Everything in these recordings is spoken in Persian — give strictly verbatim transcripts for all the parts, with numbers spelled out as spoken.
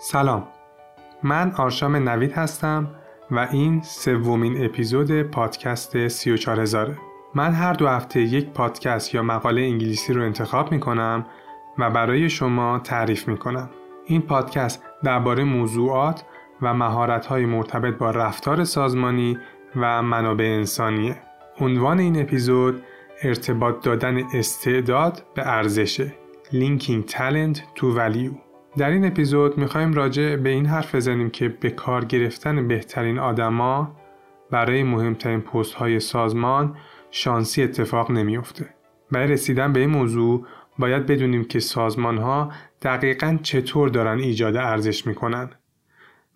سلام، من آرشام نوید هستم و این سومین اپیزود پادکست سی و چهار هزار. من هر دو هفته یک پادکست یا مقاله انگلیسی رو انتخاب میکنم و برای شما تعریف میکنم. این پادکست درباره موضوعات و مهارت‌های مرتبط با رفتار سازمانی و منابع انسانیه. عنوان این اپیزود ارتباط دادن استعداد به ارزشه. Linking Talent to Value. در این اپیزود میخوایم راجع به این حرف بزنیم که به کار گرفتن بهترین آدما برای مهمترین پست‌های سازمان شانسی اتفاق نمیفته. برای رسیدن به این موضوع باید بدونیم که سازمان‌ها دقیقاً چطور دارن ایجاد ارزش میکنن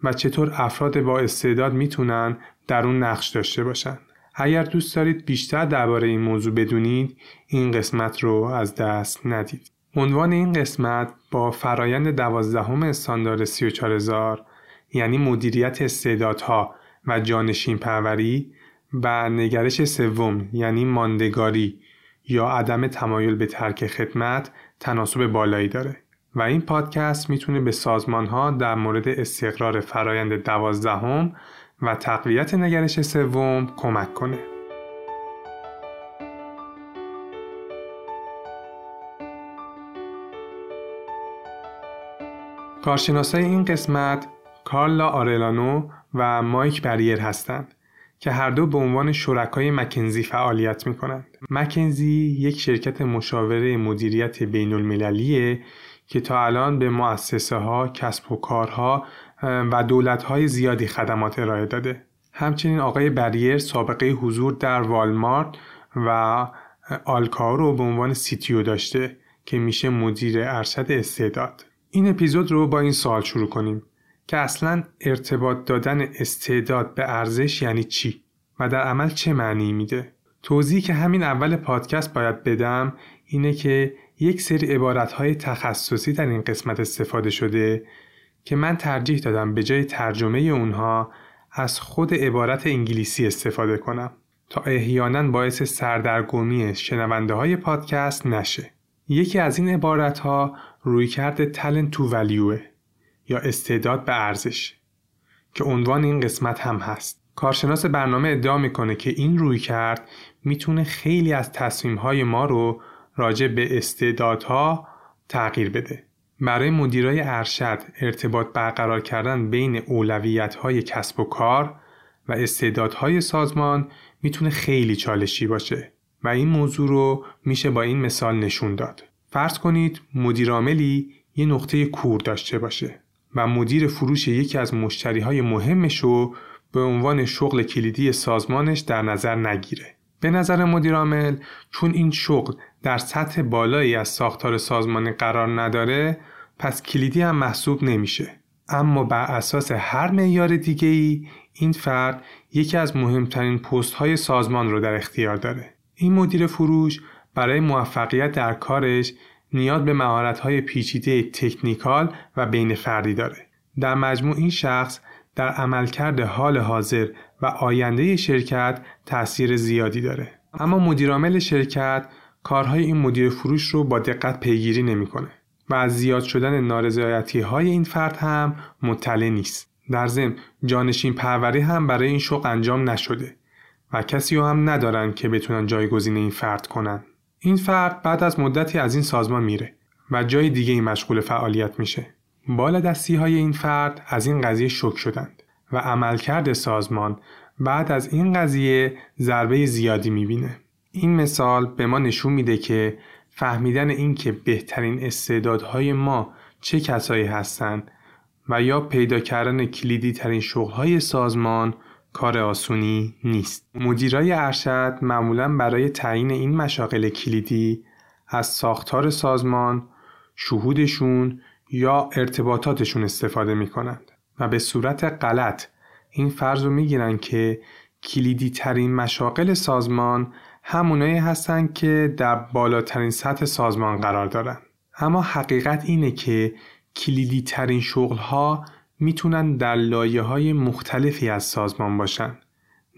و چطور افراد با استعداد میتونن در اون نقش داشته باشن. اگر دوست دارید بیشتر درباره این موضوع بدونید، این قسمت رو از دست ندید. عنوان این قسمت با فرایند دوازدهم استاندارد سی و چهار هزار، یعنی مدیریت استعدادها و جانشین پروری، و نگرش سوم یعنی ماندگاری یا عدم تمایل به ترک خدمت تناسب بالایی داره و این پادکست میتونه به سازمان‌ها در مورد استقرار فرایند دوازدهم و تقویت نگرش سوم کمک کنه. کارشناسای این قسمت کارلا آریلانو و مایک بریر هستند که هر دو به عنوان شرکای مکنزی فعالیت می‌کنند. مکنزی یک شرکت مشاوره مدیریت بین‌المللیه که تا الان به مؤسسه‌ها، کسب و کارها و دولت‌های زیادی خدمات ارائه داده. همچنین آقای بریر سابقه حضور در والمارت و آلکارو به عنوان سی تی او داشته که میشه مدیر ارشد استعداد. این اپیزود رو با این سوال شروع کنیم که اصلاً ارتباط دادن استعداد به ارزش یعنی چی و در عمل چه معنی میده؟ توضیحی که همین اول پادکست باید بدم اینه که یک سری عبارت‌های تخصصی در این قسمت استفاده شده که من ترجیح دادم به جای ترجمه اونها از خود عبارت انگلیسی استفاده کنم تا احیاناً باعث سردرگمی شنونده های پادکست نشه. یکی از این عبارت‌ها رویکرد Talent to value یا استعداد به ارزش که عنوان این قسمت هم هست. کارشناس برنامه ادعا میکنه که این رویکرد میتونه خیلی از تصمیم‌های ما رو راجع به استعدادها تغییر بده. برای مدیرای ارشد ارتباط برقرار کردن بین اولویت‌های کسب و کار و استعدادهای سازمان میتونه خیلی چالشی باشه و این موضوع رو میشه با این مثال نشون داد. فرض کنید مدیرعاملی یه نقطه کور داشته باشه و مدیر فروش یکی از مشتری‌های مهمش رو به عنوان شغل کلیدی سازمانش در نظر نگیره. به نظر مدیرعامل چون این شغل در سطح بالایی از ساختار سازمانی قرار نداره، پس کلیدی هم محسوب نمیشه. اما بر اساس هر معیار دیگه‌ای این فرد یکی از مهمترین پست‌های سازمان رو در اختیار داره. این مدیر فروش برای موفقیت در کارش نیاز به مهارت‌های پیچیده تکنیکال و بین فردی داره. در مجموع این شخص در عملکرد حال حاضر و آینده شرکت تأثیر زیادی داره. اما مدیرعامل شرکت کارهای این مدیر فروش رو با دقت پیگیری نمی‌کنه و از زیاد شدن نارضایتی‌های این فرد هم مطلع نیست. در ضمن جانشین پروری هم برای این شغل انجام نشده و کسی رو هم ندارن که بتونن جایگزین این فرد کنن. این فرد بعد از مدتی از این سازمان میره و جای دیگه مشغول فعالیت میشه. بالادستی‌های این فرد از این قضیه شوک شدند و عملکرد سازمان بعد از این قضیه ضربه زیادی میبینه. این مثال به ما نشون میده که فهمیدن این که بهترین استعدادهای ما چه کسایی هستند و یا پیدا کردن کلیدی ترین شغل‌های سازمان کار آسونی نیست. مدیرای ارشد معمولاً برای تعیین این مشاغل کلیدی از ساختار سازمان، شهودشون یا ارتباطاتشون استفاده می‌کنند و به صورت غلط این فرض رو می‌گیرن که کلیدی ترین مشاغل سازمان همونایی هستن که در بالاترین سطح سازمان قرار دارن. اما حقیقت اینه که کلیدی ترین شغل‌ها میتونن در لایه‌های مختلفی از سازمان باشن،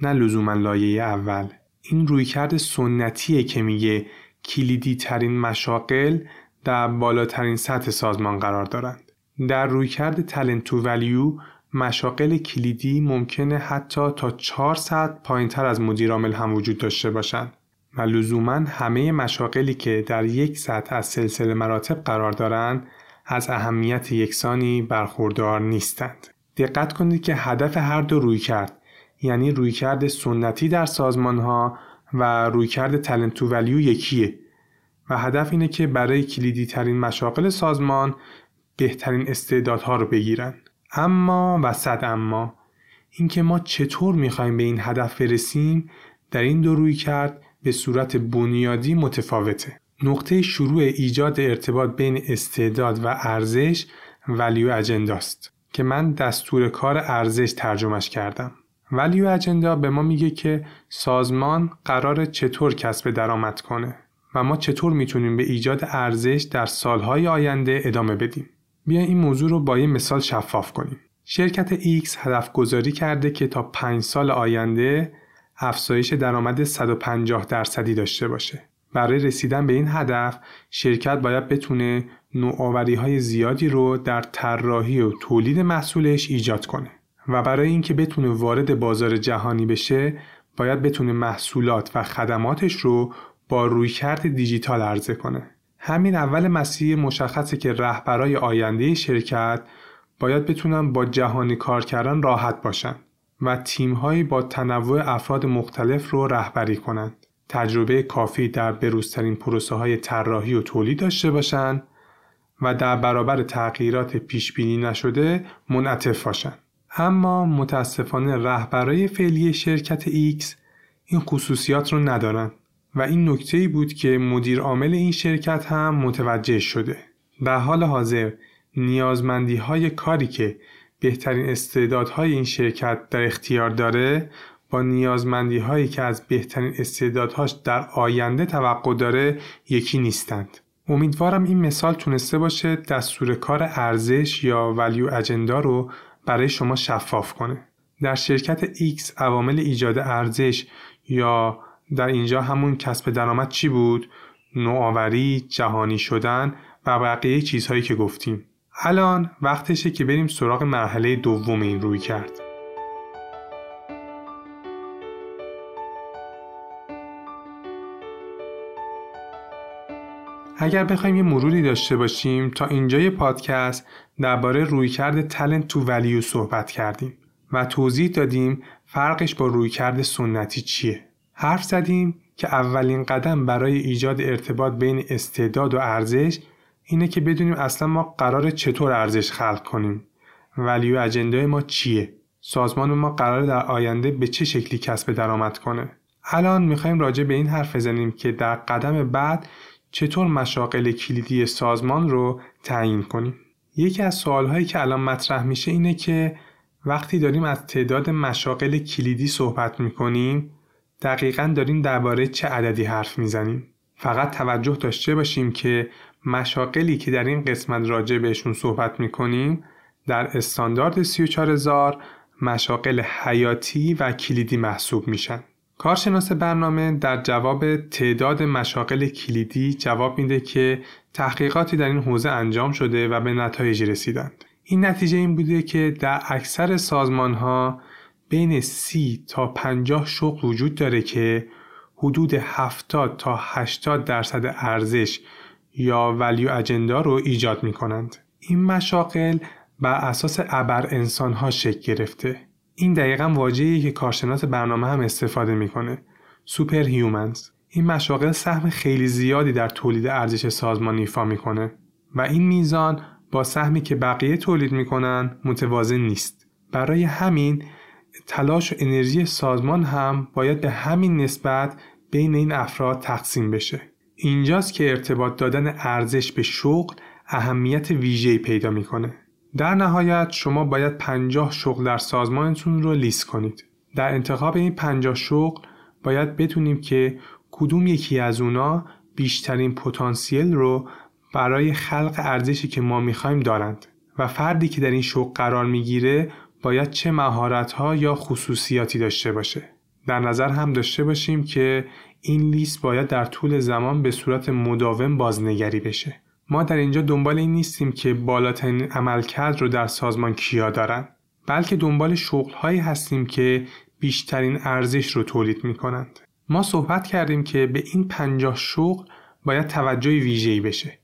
نه لزوما لایه اول. این رویکرد سنتیه که میگه کلیدی ترین مشاغل در بالاترین سطح سازمان قرار دارند. در رویکرد talent to value مشاغل کلیدی ممکنه حتی تا چهار صد پایین‌تر از مدیرعامل هم وجود داشته باشند و لزوماً همه مشاغلی که در یک سطح از سلسله مراتب قرار دارند از اهمیت یکسانی برخوردار نیستند. دقت کنید که هدف هر دو رویکرد، یعنی رویکرد سنتی در سازمان‌ها و رویکرد talent to value یکیه و هدف اینه که برای کلیدی ترین مشاغل سازمان بهترین استعدادها رو بگیرن. اما و صد اما اینکه ما چطور میخوایم به این هدف برسیم در این دو رویکرد به صورت بنیادی متفاوته. نقطه شروع ایجاد ارتباط بین استعداد و ارزش ولیو اجندا است که من دستور کار ارزش ترجمهش کردم. ولیو اجندا به ما میگه که سازمان قراره چطور کسب درآمد کنه و ما چطور میتونیم به ایجاد ارزش در سالهای آینده ادامه بدیم. بیاین این موضوع رو با یه مثال شفاف کنیم. شرکت ایکس هدف گذاری کرده که تا پنج سال آینده افزایش درآمد صد و پنجاه درصدی داشته باشه. برای رسیدن به این هدف شرکت باید بتونه نوآوری‌های زیادی رو در طراحی و تولید محصولش ایجاد کنه و برای اینکه بتونه وارد بازار جهانی بشه باید بتونه محصولات و خدماتش رو با رویکرد دیجیتال عرضه کنه. همین اول مسیر مشخصه که رهبرای آینده شرکت باید بتونن با جهانی کار کردن راحت باشن و تیم‌های با تنوع افراد مختلف رو رهبری کنن. تجربه کافی در بروزترین پروسه‌های طراحی و تولید داشته باشن و در برابر تغییرات پیش‌بینی نشده منعطف باشن. اما متاسفانه رهبرای فعلی شرکت ایکس این خصوصیات رو ندارن و این نکته‌ای بود که مدیر عامل این شرکت هم متوجه شده. در حال حاضر نیازمندی‌های کاری که بهترین استعدادهای این شرکت در اختیار داره با نیازمندی‌هایی که از بهترین استعدادهاش در آینده توقع داره یکی نیستند. امیدوارم این مثال تونسته باشه دستور کار ارزش یا value اجندا رو برای شما شفاف کنه. در شرکت ایکس عوامل ایجاد ارزش یا در اینجا همون کسب درآمد چی بود؟ نوآوری، جهانی شدن و بقیه چیزهایی که گفتیم. الان وقتشه که بریم سراغ مرحله دوم این رویکرد. اگر بخوایم یه مروری داشته باشیم تا اینجای پادکست درباره رویکرد talent to value صحبت کردیم و توضیح دادیم فرقش با رویکرد سنتی چیه. حرف زدیم که اولین قدم برای ایجاد ارتباط بین استعداد و ارزش اینه که بدونیم اصلا ما قراره چطور ارزش خلق کنیم. ولیو اجندای ما چیه؟ سازمان ما قراره در آینده به چه شکلی کسب درآمد کنه؟ الان میخوایم راجع به این حرف بزنیم که در قدم بعد چطور مشاغل کلیدی سازمان رو تعیین کنیم. یکی از سوالهایی که الان مطرح میشه اینه که وقتی داریم از تعداد مشاغل کلیدی صحبت میکنیم دقیقاً داریم درباره چه عددی حرف میزنیم؟ فقط توجه داشته باشیم که مشاغلی که در این قسمت راجع بهشون صحبت میکنیم در استاندارد سی و چهار هزار مشاغل حیاتی و کلیدی محسوب میشن. کارشناس برنامه در جواب تعداد مشاغل کلیدی جواب میده که تحقیقاتی در این حوزه انجام شده و به نتایجی رسیدند. این نتیجه این بوده که در اکثر سازمان‌ها بین سی تا پنجاه شغل وجود داره که حدود هفتاد تا هشتاد درصد ارزش یا value اجندا رو ایجاد می کنند. این مشاغل بر اساس ابر انسان‌ها شکل گرفته. این دقیقاً واژه‌ای که کارشناس برنامه هم استفاده می‌کنه. سوپر هیومنز. این مشاغل سهم خیلی زیادی در تولید ارزش سازمان ایفا می‌کنه و این میزان با سهمی که بقیه تولید می‌کنن متوازن نیست. برای همین تلاش و انرژی سازمان هم باید به همین نسبت بین این افراد تقسیم بشه. اینجاست که ارتباط دادن ارزش به شغل اهمیت ویژه‌ای پیدا می‌کنه. در نهایت شما باید پنجاه شغل در سازمانتون رو لیست کنید. در انتخاب این پنجاه شغل باید بدونیم که کدوم یکی از اونا بیشترین پتانسیل رو برای خلق ارزشی که ما می‌خوایم دارند و فردی که در این شغل قرار می‌گیره باید چه مهارت‌ها یا خصوصیاتی داشته باشه. در نظر هم داشته باشیم که این لیست باید در طول زمان به صورت مداوم بازنگری بشه ما در اینجا دنبال این نیستیم که بالاترین عملکرد رو در سازمان کیا دارن، بلکه دنبال شغل‌هایی هستیم که بیشترین ارزش رو تولید می‌کنند. ما صحبت کردیم که به این پنجاه شغل باید توجه ویژه‌ای بشه.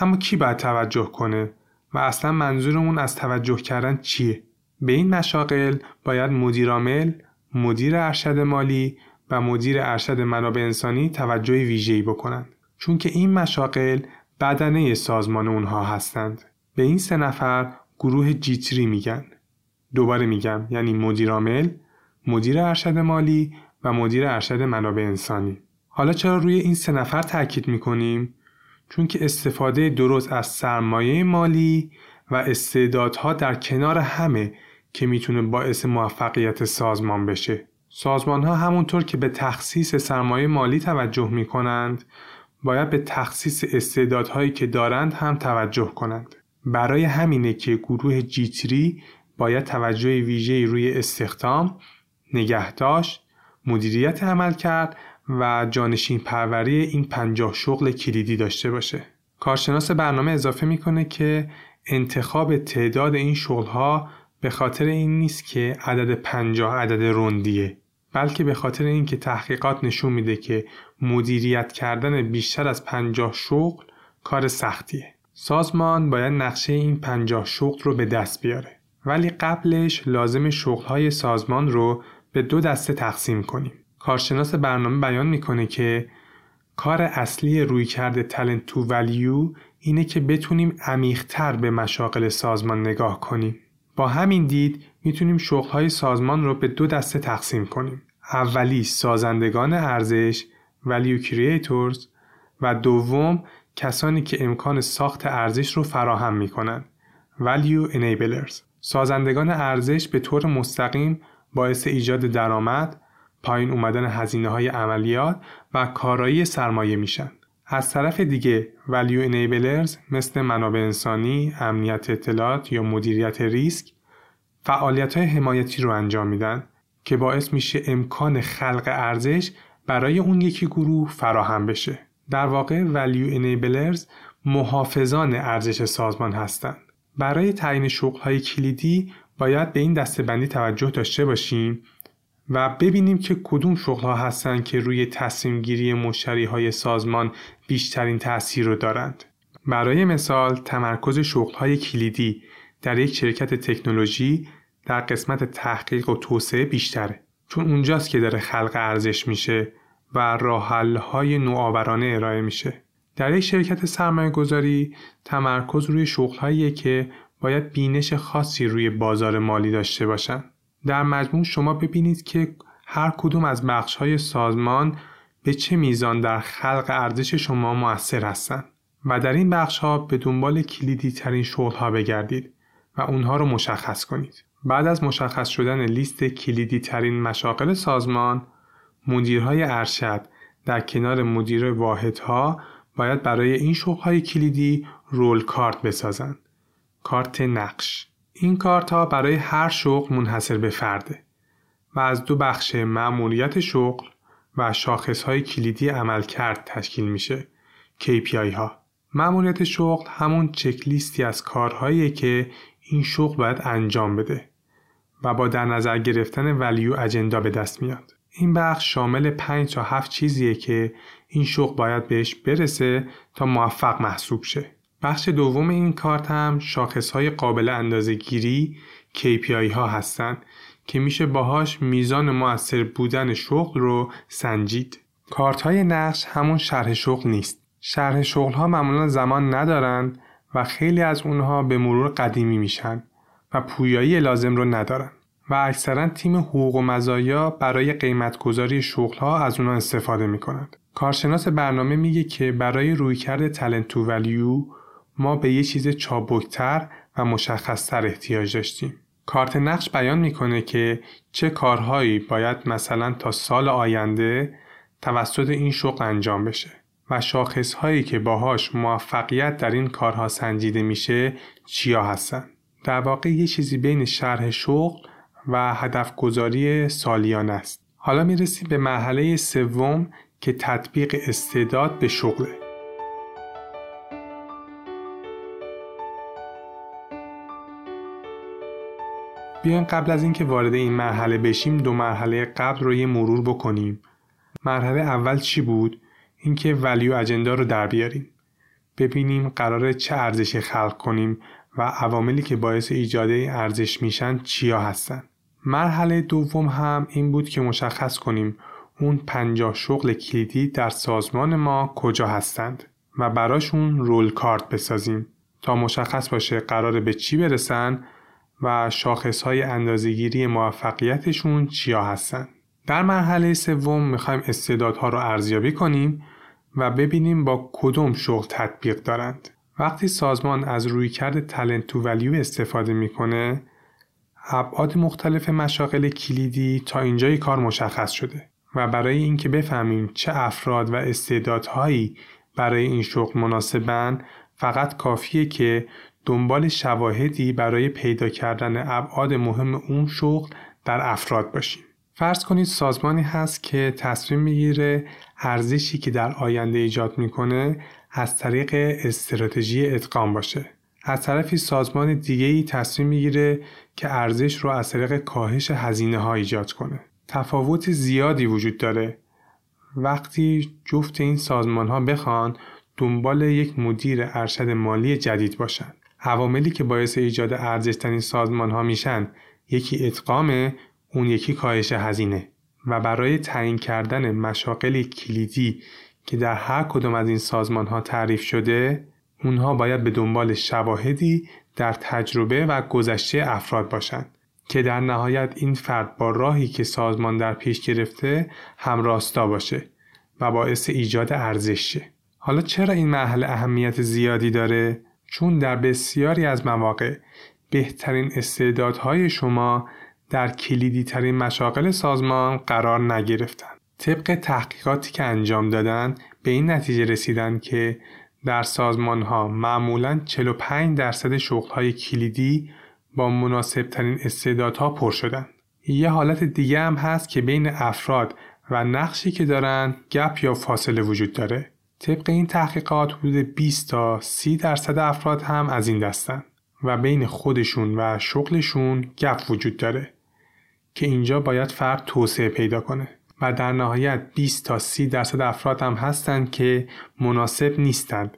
اما کی باید توجه کنه و اصلا منظورمون از توجه کردن چیه؟ به این مشاغل باید مدیر عامل، مدیر ارشد مالی و مدیر ارشد منابع انسانی توجه ویژه‌ای بکنند، چون که این مشاغل بدنه سازمان اونها هستند. به این سه نفر گروه جیتری میگن. دوباره میگم، یعنی مدیر عامل، مدیر ارشد مالی و مدیر ارشد منابع انسانی. حالا چرا روی این سه نفر تاکید میکنیم؟ چون که استفاده درست از سرمایه مالی و استعدادها در کنار همه که میتونه باعث موفقیت سازمان بشه. سازمان ها همونطور که به تخصیص سرمایه مالی توجه میکنند، باید به تخصیص استعدادهایی که دارند هم توجه کنند. برای همینه که گروه جیتری باید توجه ویژه‌ای روی استخدام، نگهداشت، مدیریت عملکرد و جانشین پروری این پنجاه شغل کلیدی داشته باشه. کارشناس برنامه اضافه میکنه که انتخاب تعداد این شغلها به خاطر این نیست که عدد پنجاه عدد رندیه، بلکه به خاطر این که تحقیقات نشون میده که مدیریت کردن بیشتر از پنجاه شغل کار سختیه. سازمان باید نقشه این پنجاه شغل رو به دست بیاره، ولی قبلش لازم شغل‌های سازمان رو به دو دسته تقسیم کنیم. کارشناس برنامه بیان میکنه که کار اصلی رویکرد talent to value اینه که بتونیم عمیق‌تر به مشاغل سازمان نگاه کنیم. با همین دید میتونیم شغل‌های سازمان رو به دو دسته تقسیم کنیم. اولی سازندگان ارزش value creators و دوم کسانی که امکان ساخت ارزش رو فراهم میکنن value enablers. سازندگان ارزش به طور مستقیم باعث ایجاد درآمد، پایین اومدن هزینه‌های عملیات و کارایی سرمایه میشن. از طرف دیگه value enablers مثل منابع انسانی، امنیت اطلاعات یا مدیریت ریسک فعالیت‌های حمایتی رو انجام میدن که باعث میشه امکان خلق ارزش برای اون یکی گروه فراهم بشه. در واقع value enablers محافظان ارزش سازمان هستند. برای تعیین شغل‌های کلیدی باید به این دسته‌بندی توجه داشته باشیم و ببینیم که کدوم شغل‌ها هستند که روی تصمیم‌گیری مشتری‌های سازمان بیشترین تأثیر رو دارند. برای مثال تمرکز شغل‌های کلیدی در یک شرکت تکنولوژی در قسمت تحقیق و توسعه بیشتره، چون اونجاست که داره خلق ارزش میشه و راه‌حل‌های نوآورانه ارائه میشه. در یک شرکت سرمایه‌گذاری تمرکز روی شغل‌هایی که باید بینش خاصی روی بازار مالی داشته باشن. در مجموع شما ببینید که هر کدوم از بخش‌های سازمان به چه میزان در خلق ارزش شما مؤثر هستند و در این بخش‌ها به دنبال کلیدی‌ترین شغل‌ها بگردید و اونها رو مشخص کنید. بعد از مشخص شدن لیست کلیدی‌ترین مشاغل سازمان، مدیرهای ارشد در کنار مدیر واحدها باید برای این شغل‌های کلیدی رول کارت بسازند. کارت نقش. این کارت‌ها برای هر شغل منحصر به فرده و از دو بخش مأموریت شغل و شاخص‌های کلیدی عملکرد تشکیل میشه، کی پی آی ها. مأموریت شغل همون چک لیستی از کارهایی که این شغل باید انجام بده و با در نظر گرفتن ولیو اجندا به دست میاد. این بخش شامل پنج تا هفت چیزیه که این شغل باید بهش برسه تا موفق محسوب شه. بخش دوم این کارت هم شاخصهای قابل اندازه‌گیری کی پی آی ها هستن که میشه باهاش میزان مؤثر بودن شغل رو سنجید. کارت‌های نقش همون شرح شغل نیست. شرح شغل‌ها معمولا زمان ندارن و خیلی از اونها به مرور قدیمی میشن و پویایی لازم رو ندارن و اکثرا تیم حقوق و مزایا برای قیمت‌گذاری شغل‌ها از اونها استفاده میکنند. کارشناس برنامه میگه که برای رویکرد talent to value ما به یه چیز چابکتر و مشخصتر احتیاج داشتیم. کارت نقش بیان میکنه که چه کارهایی باید مثلا تا سال آینده توسط این شغل انجام بشه و شاخصهایی که باهاش موفقیت در این کارها سنجیده میشه چیا هستن. در واقع یه چیزی بین شرح شغل و هدف گذاری سالیانه است. حالا میرسیم به مرحله سوم که تطبیق استعداد به شغله. بیاین قبل از اینکه وارد این مرحله بشیم دو مرحله قبل رو یه مرور بکنیم. مرحله اول چی بود؟ اینکه ولیو اجندا رو در بیاریم. ببینیم قراره چه ارزشی خلق کنیم و عواملی که باعث ایجاد ارزش میشن چیا هستن. مرحله دوم هم این بود که مشخص کنیم اون پنجاه شغل کلیدی در سازمان ما کجا هستند و براشون رول کارت بسازیم تا مشخص باشه قراره به چی برسن و شاخصهای اندازه‌گیری موفقیتشون چیا هستن. در مرحله سوم میخوایم استعدادها رو ارزیابی کنیم و ببینیم با کدوم شغل تطبیق دارند. وقتی سازمان از رویکرد talent to value استفاده میکنه، ابعاد مختلف مشاغل کلیدی تا اینجای کار مشخص شده و برای اینکه بفهمیم چه افراد و استعدادهایی برای این شغل مناسبن، فقط کافیه که دنبال شواهدی برای پیدا کردن ابعاد مهم اون شغل در افراد باشیم. فرض کنید سازمانی هست که تصمیم میگیره ارزشی که در آینده ایجاد میکنه از طریق استراتژی ادغام باشه. از طرفی سازمان دیگه‌ای تصمیم میگیره که ارزش رو از طریق کاهش هزینه‌ها ایجاد کنه. تفاوت زیادی وجود داره. وقتی جفت این سازمان‌ها بخوان دنبال یک مدیر ارشد مالی جدید باشن، عواملی که باعث ایجاد ارزش در این سازمان‌ها میشن، یکی ادغامه، اون یکی کاهش هزینه. و برای تعیین کردن مشاغل کلیدی که در هر کدوم از این سازمان‌ها تعریف شده، اونها باید به دنبال شواهدی در تجربه و گذشته افراد باشند که در نهایت این فرد با راهی که سازمان در پیش گرفته همراستا باشه و باعث ایجاد ارزش شه. حالا چرا این مرحله اهمیت زیادی داره؟ چون در بسیاری از مواقع بهترین استعدادهای شما در کلیدی ترین مشاغل سازمان قرار نگرفتن. طبق تحقیقاتی که انجام دادن به این نتیجه رسیدن که در سازمان ها معمولاً چهل و پنج درصد شغل های کلیدی با مناسب ترین استعدادها پر شدن. یه حالت دیگه هم هست که بین افراد و نقشی که دارن گپ یا فاصله وجود داره. طبق این تحقیقات حدود بیست تا سی درصد افراد هم از این دستن و بین خودشون و شغلشون گپ وجود داره که اینجا باید فرد توسعه پیدا کنه. و در نهایت بیست تا سی درصد افراد هم هستند که مناسب نیستند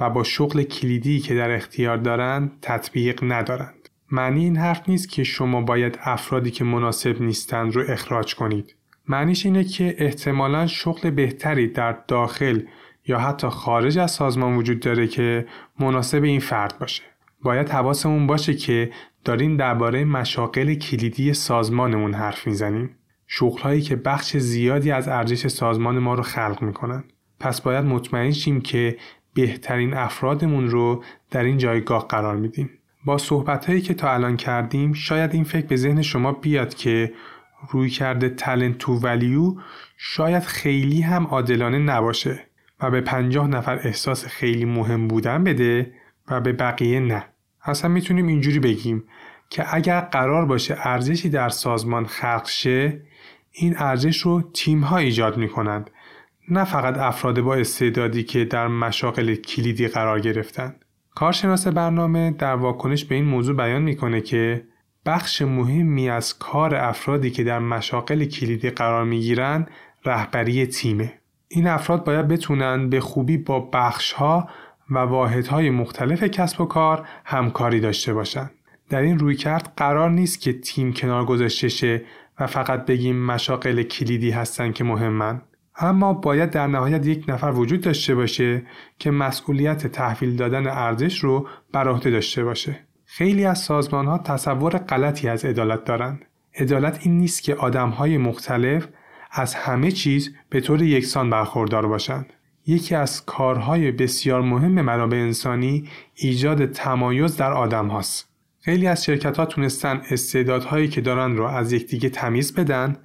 و با شغل کلیدی که در اختیار دارند تطبیق ندارند. معنی این حرف نیست که شما باید افرادی که مناسب نیستند رو اخراج کنید. معنیش اینه که احتمالاً شغل بهتری در داخل یا حتی خارج از سازمان وجود داره که مناسب این فرد باشه. باید حواسمون باشه که داریم درباره مشاغل کلیدی سازمانمون حرف میزنیم. شغل‌هایی که بخش زیادی از ارزش سازمان ما رو خلق می‌کنن. پس باید مطمئن شیم که بهترین افرادمون رو در این جایگاه قرار میدیم. با صحبت‌هایی که تا الان کردیم، شاید این فکر به ذهن شما بیاد که رویکرد talent to value شاید خیلی هم عادلانه نباشه و به پنجاه نفر احساس خیلی مهم بودن بده و به بقیه نه. اصلا میتونیم اینجوری بگیم که اگر قرار باشه ارزشی در سازمان خلق شه، این ارزش رو تیم‌ها ایجاد می‌کنند، نه فقط افراد با استعدادی که در مشاغل کلیدی قرار گرفتن. کارشناس برنامه در واکنش به این موضوع بیان می‌کنه که بخش مهمی از کار افرادی که در مشاغل کلیدی قرار می‌گیرن رهبری تیمه. این افراد باید بتونن به خوبی با بخش‌ها و واحدهای مختلف کسب و کار همکاری داشته باشن. در این رویکرد قرار نیست که تیم کنار گذاشته شه و فقط بگیم مشاغل کلیدی هستن که مهمن، اما باید در نهایت یک نفر وجود داشته باشه که مسئولیت تحویل دادن ارزش رو بر عهده داشته باشه. خیلی از سازمان‌ها تصور غلطی از عدالت دارن. عدالت این نیست که آدم‌های مختلف از همه چیز به طور یکسان برخوردار باشن. یکی از کارهای بسیار مهم منابع انسانی ایجاد تمایز در آدم‌هاست. خیلی از شرکت‌ها تونستن استعدادهایی که دارن رو از یکدیگه تمیز بدن،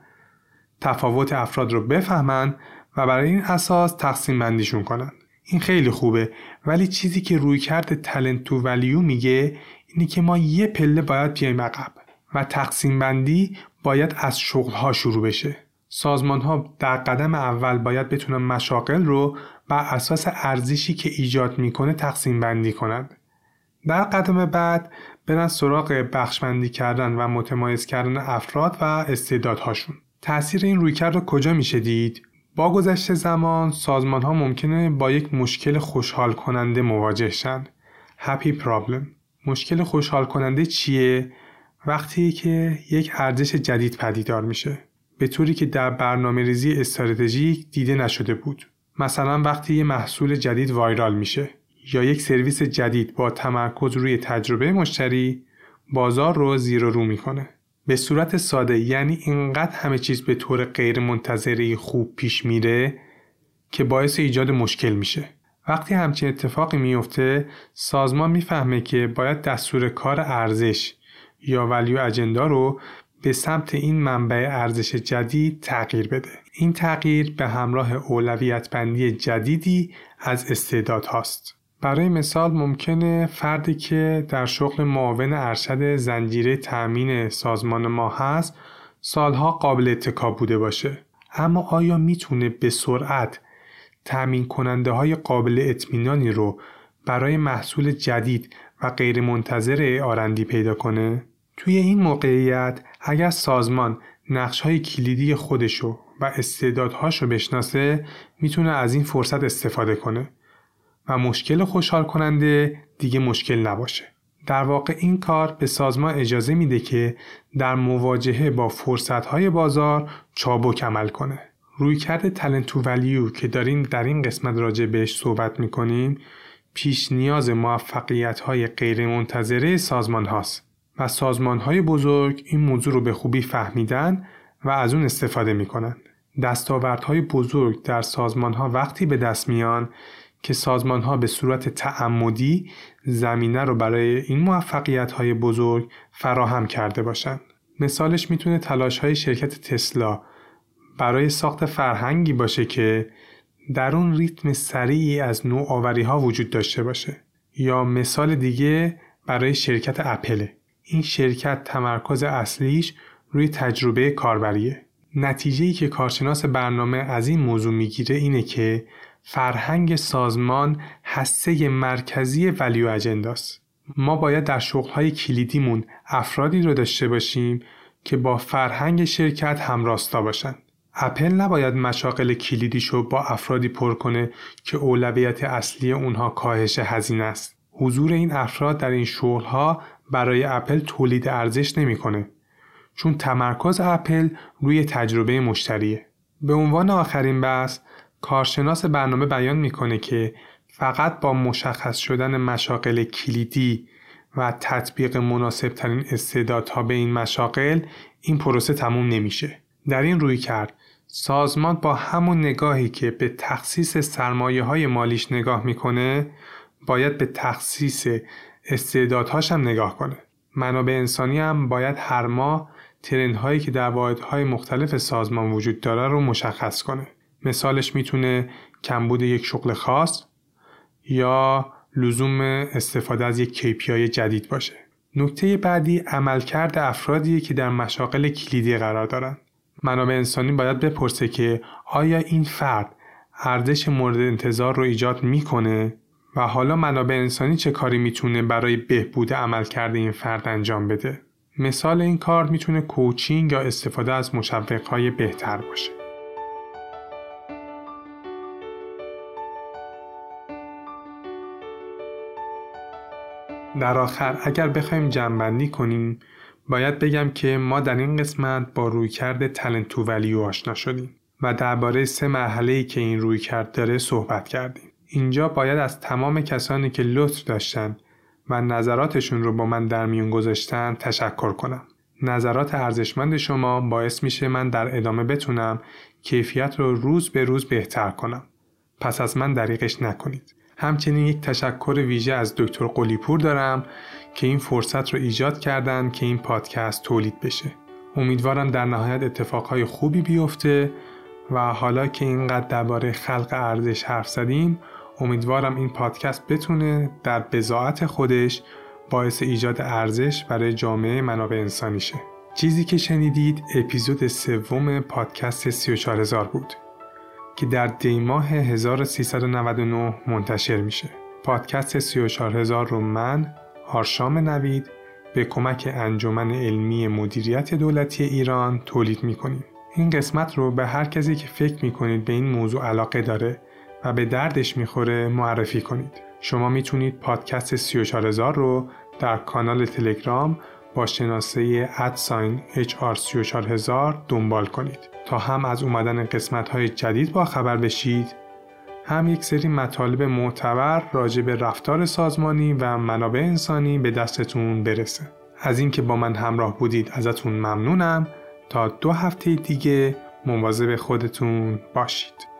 تفاوت افراد رو بفهمن و برای این اساس تقسیم بندیشون کنن. این خیلی خوبه، ولی چیزی که رویکرد talent to value میگه اینه که ما یه پله باید بیایم عقب و تقسیم بندی باید از شغل‌ها شروع بشه. سازمان‌ها در قدم اول باید بتونن مشاغل رو بر اساس ارزشی که ایجاد میکنه تقسیم بندی کنن. در قدم بعد برن سراغ بخشمندی کردن و متمایز کردن افراد و استعدادهاشون. تأثیر این رویکرد رو کجا میشه دید؟ با گذشت زمان سازمان ها ممکنه با یک مشکل خوشحال کننده مواجه شن. هپی پرابلم. مشکل خوشحال کننده چیه؟ وقتی که یک ارزش جدید پدیدار میشه به طوری که در برنامه‌ریزی استراتژیک دیده نشده بود. مثلا وقتی یه محصول جدید وایرال میشه یا یک سرویس جدید با تمرکز روی تجربه مشتری بازار رو زیر و رو میکنه. به صورت ساده یعنی اینقدر همه چیز به طور غیر منتظری خوب پیش میره که باعث ایجاد مشکل میشه. وقتی همچین اتفاقی میفته سازمان میفهمه که باید دستور کار ارزش یا ولیو اجندا رو به سمت این منبع ارزش جدید تغییر بده. این تغییر به همراه اولویت بندی جدیدی از استعداد هاست. برای مثال ممکنه فردی که در شغل معاون ارشد زنجیره تامین سازمان ما هست سالها قابل اتکا بوده باشه، اما آیا میتونه به سرعت تامین کننده های قابل اطمینانی رو برای محصول جدید و غیر منتظر آرندی پیدا کنه؟ توی این موقعیت اگر سازمان نقش‌های کلیدی خودشو و استعدادهاشو بشناسه میتونه از این فرصت استفاده کنه و مشکل خوشحال کننده دیگه مشکل نباشه. در واقع این کار به سازمان اجازه میده که در مواجهه با فرصت‌های بازار چابک عمل کنه. رویکرد talent to value که داریم در این قسمت راجع بهش صحبت میکنیم پیش نیاز موفقیت‌های غیر منتظره سازمان هاست و سازمان‌های بزرگ این موضوع رو به خوبی فهمیدن و از اون استفاده می‌کنن. دستاوردهای بزرگ در سازمان‌ها وقتی به دست میان که سازمان‌ها به صورت تعمدی زمینه رو برای این موفقیت‌های بزرگ فراهم کرده باشن. مثالش میتونه تلاش‌های شرکت تسلا برای ساخت فرهنگی باشه که در اون ریتم سریعی از نوآوری‌ها وجود داشته باشه. یا مثال دیگه برای شرکت اپل. این شرکت تمرکز اصلیش روی تجربه کاربریه. نتیجه‌ای که کارشناس برنامه از این موضوع میگیره اینه که فرهنگ سازمان هسته مرکزی ولیو اجنداست. ما باید در شغل‌های کلیدیمون افرادی رو داشته باشیم که با فرهنگ شرکت همراستا باشن. اپل نباید مشاغل کلیدیشو با افرادی پر کنه که اولویت اصلی اونها کاهش هزینه است. حضور این افراد در این شغل‌ها برای اپل تولید ارزش نمی‌کنه، چون تمرکز اپل روی تجربه مشتریه. به عنوان آخرین بحث، کارشناس برنامه بیان می‌کنه که فقط با مشخص شدن مشاغل کلیدی و تطبیق مناسب‌ترین استعدادها به این مشاغل این پروسه تموم نمیشه. در این رویکرد سازمان با همون نگاهی که به تخصیص سرمایه‌های مالیش نگاه می‌کنه، باید به تخصیص استعدادهاش هم نگاه کنه. منابع انسانی هم باید هر ماه ترندهایی که در واحدهای مختلف سازمان وجود داره رو مشخص کنه. مثالش میتونه کمبود یک شغل خاص یا لزوم استفاده از یک کی پی آی جدید باشه. نکته بعدی عملکرد افرادیه که در مشاغل کلیدی قرار دارن. منابع انسانی باید بپرسه که آیا این فرد ارزش مورد انتظار رو ایجاد میکنه؟ و حالا منابع انسانی چه کاری میتونه برای بهبود عملکرد این فرد انجام بده؟ مثال این کار میتونه کوچینگ یا استفاده از مشوق‌های بهتر باشه. در آخر اگر بخوایم جمع‌بندی کنیم، باید بگم که ما در این قسمت با رویکرد talent to value آشنا شدیم و درباره سه مرحله‌ای که این رویکرد داره صحبت کردیم. اینجا باید از تمام کسانی که لطف داشتن و نظراتشون رو با من در میون گذاشتن تشکر کنم. نظرات ارزشمند شما باعث میشه من در ادامه بتونم کیفیت رو روز به روز بهتر کنم. پس از من دریغش نکنید. همچنین یک تشکر ویژه از دکتر قلیپور دارم که این فرصت رو ایجاد کردن که این پادکست تولید بشه. امیدوارم در نهایت اتفاقهای خوبی بیفته و حالا که اینقدر درباره خلق ارزش حرف زدیم، امیدوارم این پادکست بتونه در بضاعت خودش باعث ایجاد ارزش برای جامعه منابع انسانی شه. چیزی که شنیدید اپیزود سوم پادکست سی و چهار هزار بود که در دی ماه هزار و سیصد و نود و نه منتشر میشه. پادکست سی و چهار هزار رو من آرشام نوید به کمک انجمن علمی مدیریت دولتی ایران تولید می‌کنیم. این قسمت رو به هر کسی که فکر می‌کنید به این موضوع علاقه داره و به دردش می‌خوره معرفی کنید. شما می‌تونید پادکست سی و چهار هزار رو در کانال تلگرام با شناسه ادساین اچ آر سه چهار هزار دنبال کنید تا هم از اومدن قسمت‌های جدید با خبر بشید، هم یک سری مطالب معتبر راجع به رفتار سازمانی و منابع انسانی به دستتون برسه. از اینکه با من همراه بودید ازتون ممنونم. تا دو هفته دیگه مواظب خودتون باشید.